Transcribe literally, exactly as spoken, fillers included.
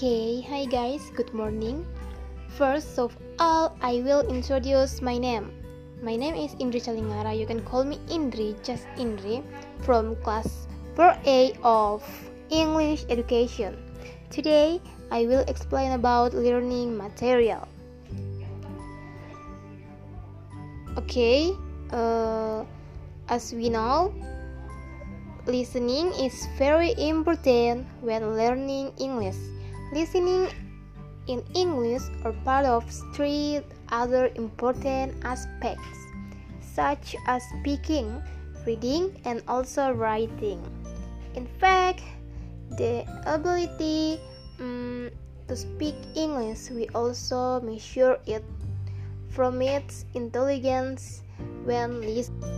Okay, hi guys, good morning. First of all, I will introduce my name. My name is Indri Chalingara. You can call me Indri, just Indri, from class four A of English Education. Today, I will explain about learning material. Okay, uh, as we know, listening is very important when learning English. Listening in English are part of three other important aspects, such as speaking, reading, and also writing. In fact, the ability um, to speak English, we also measure it from its intelligence when listening.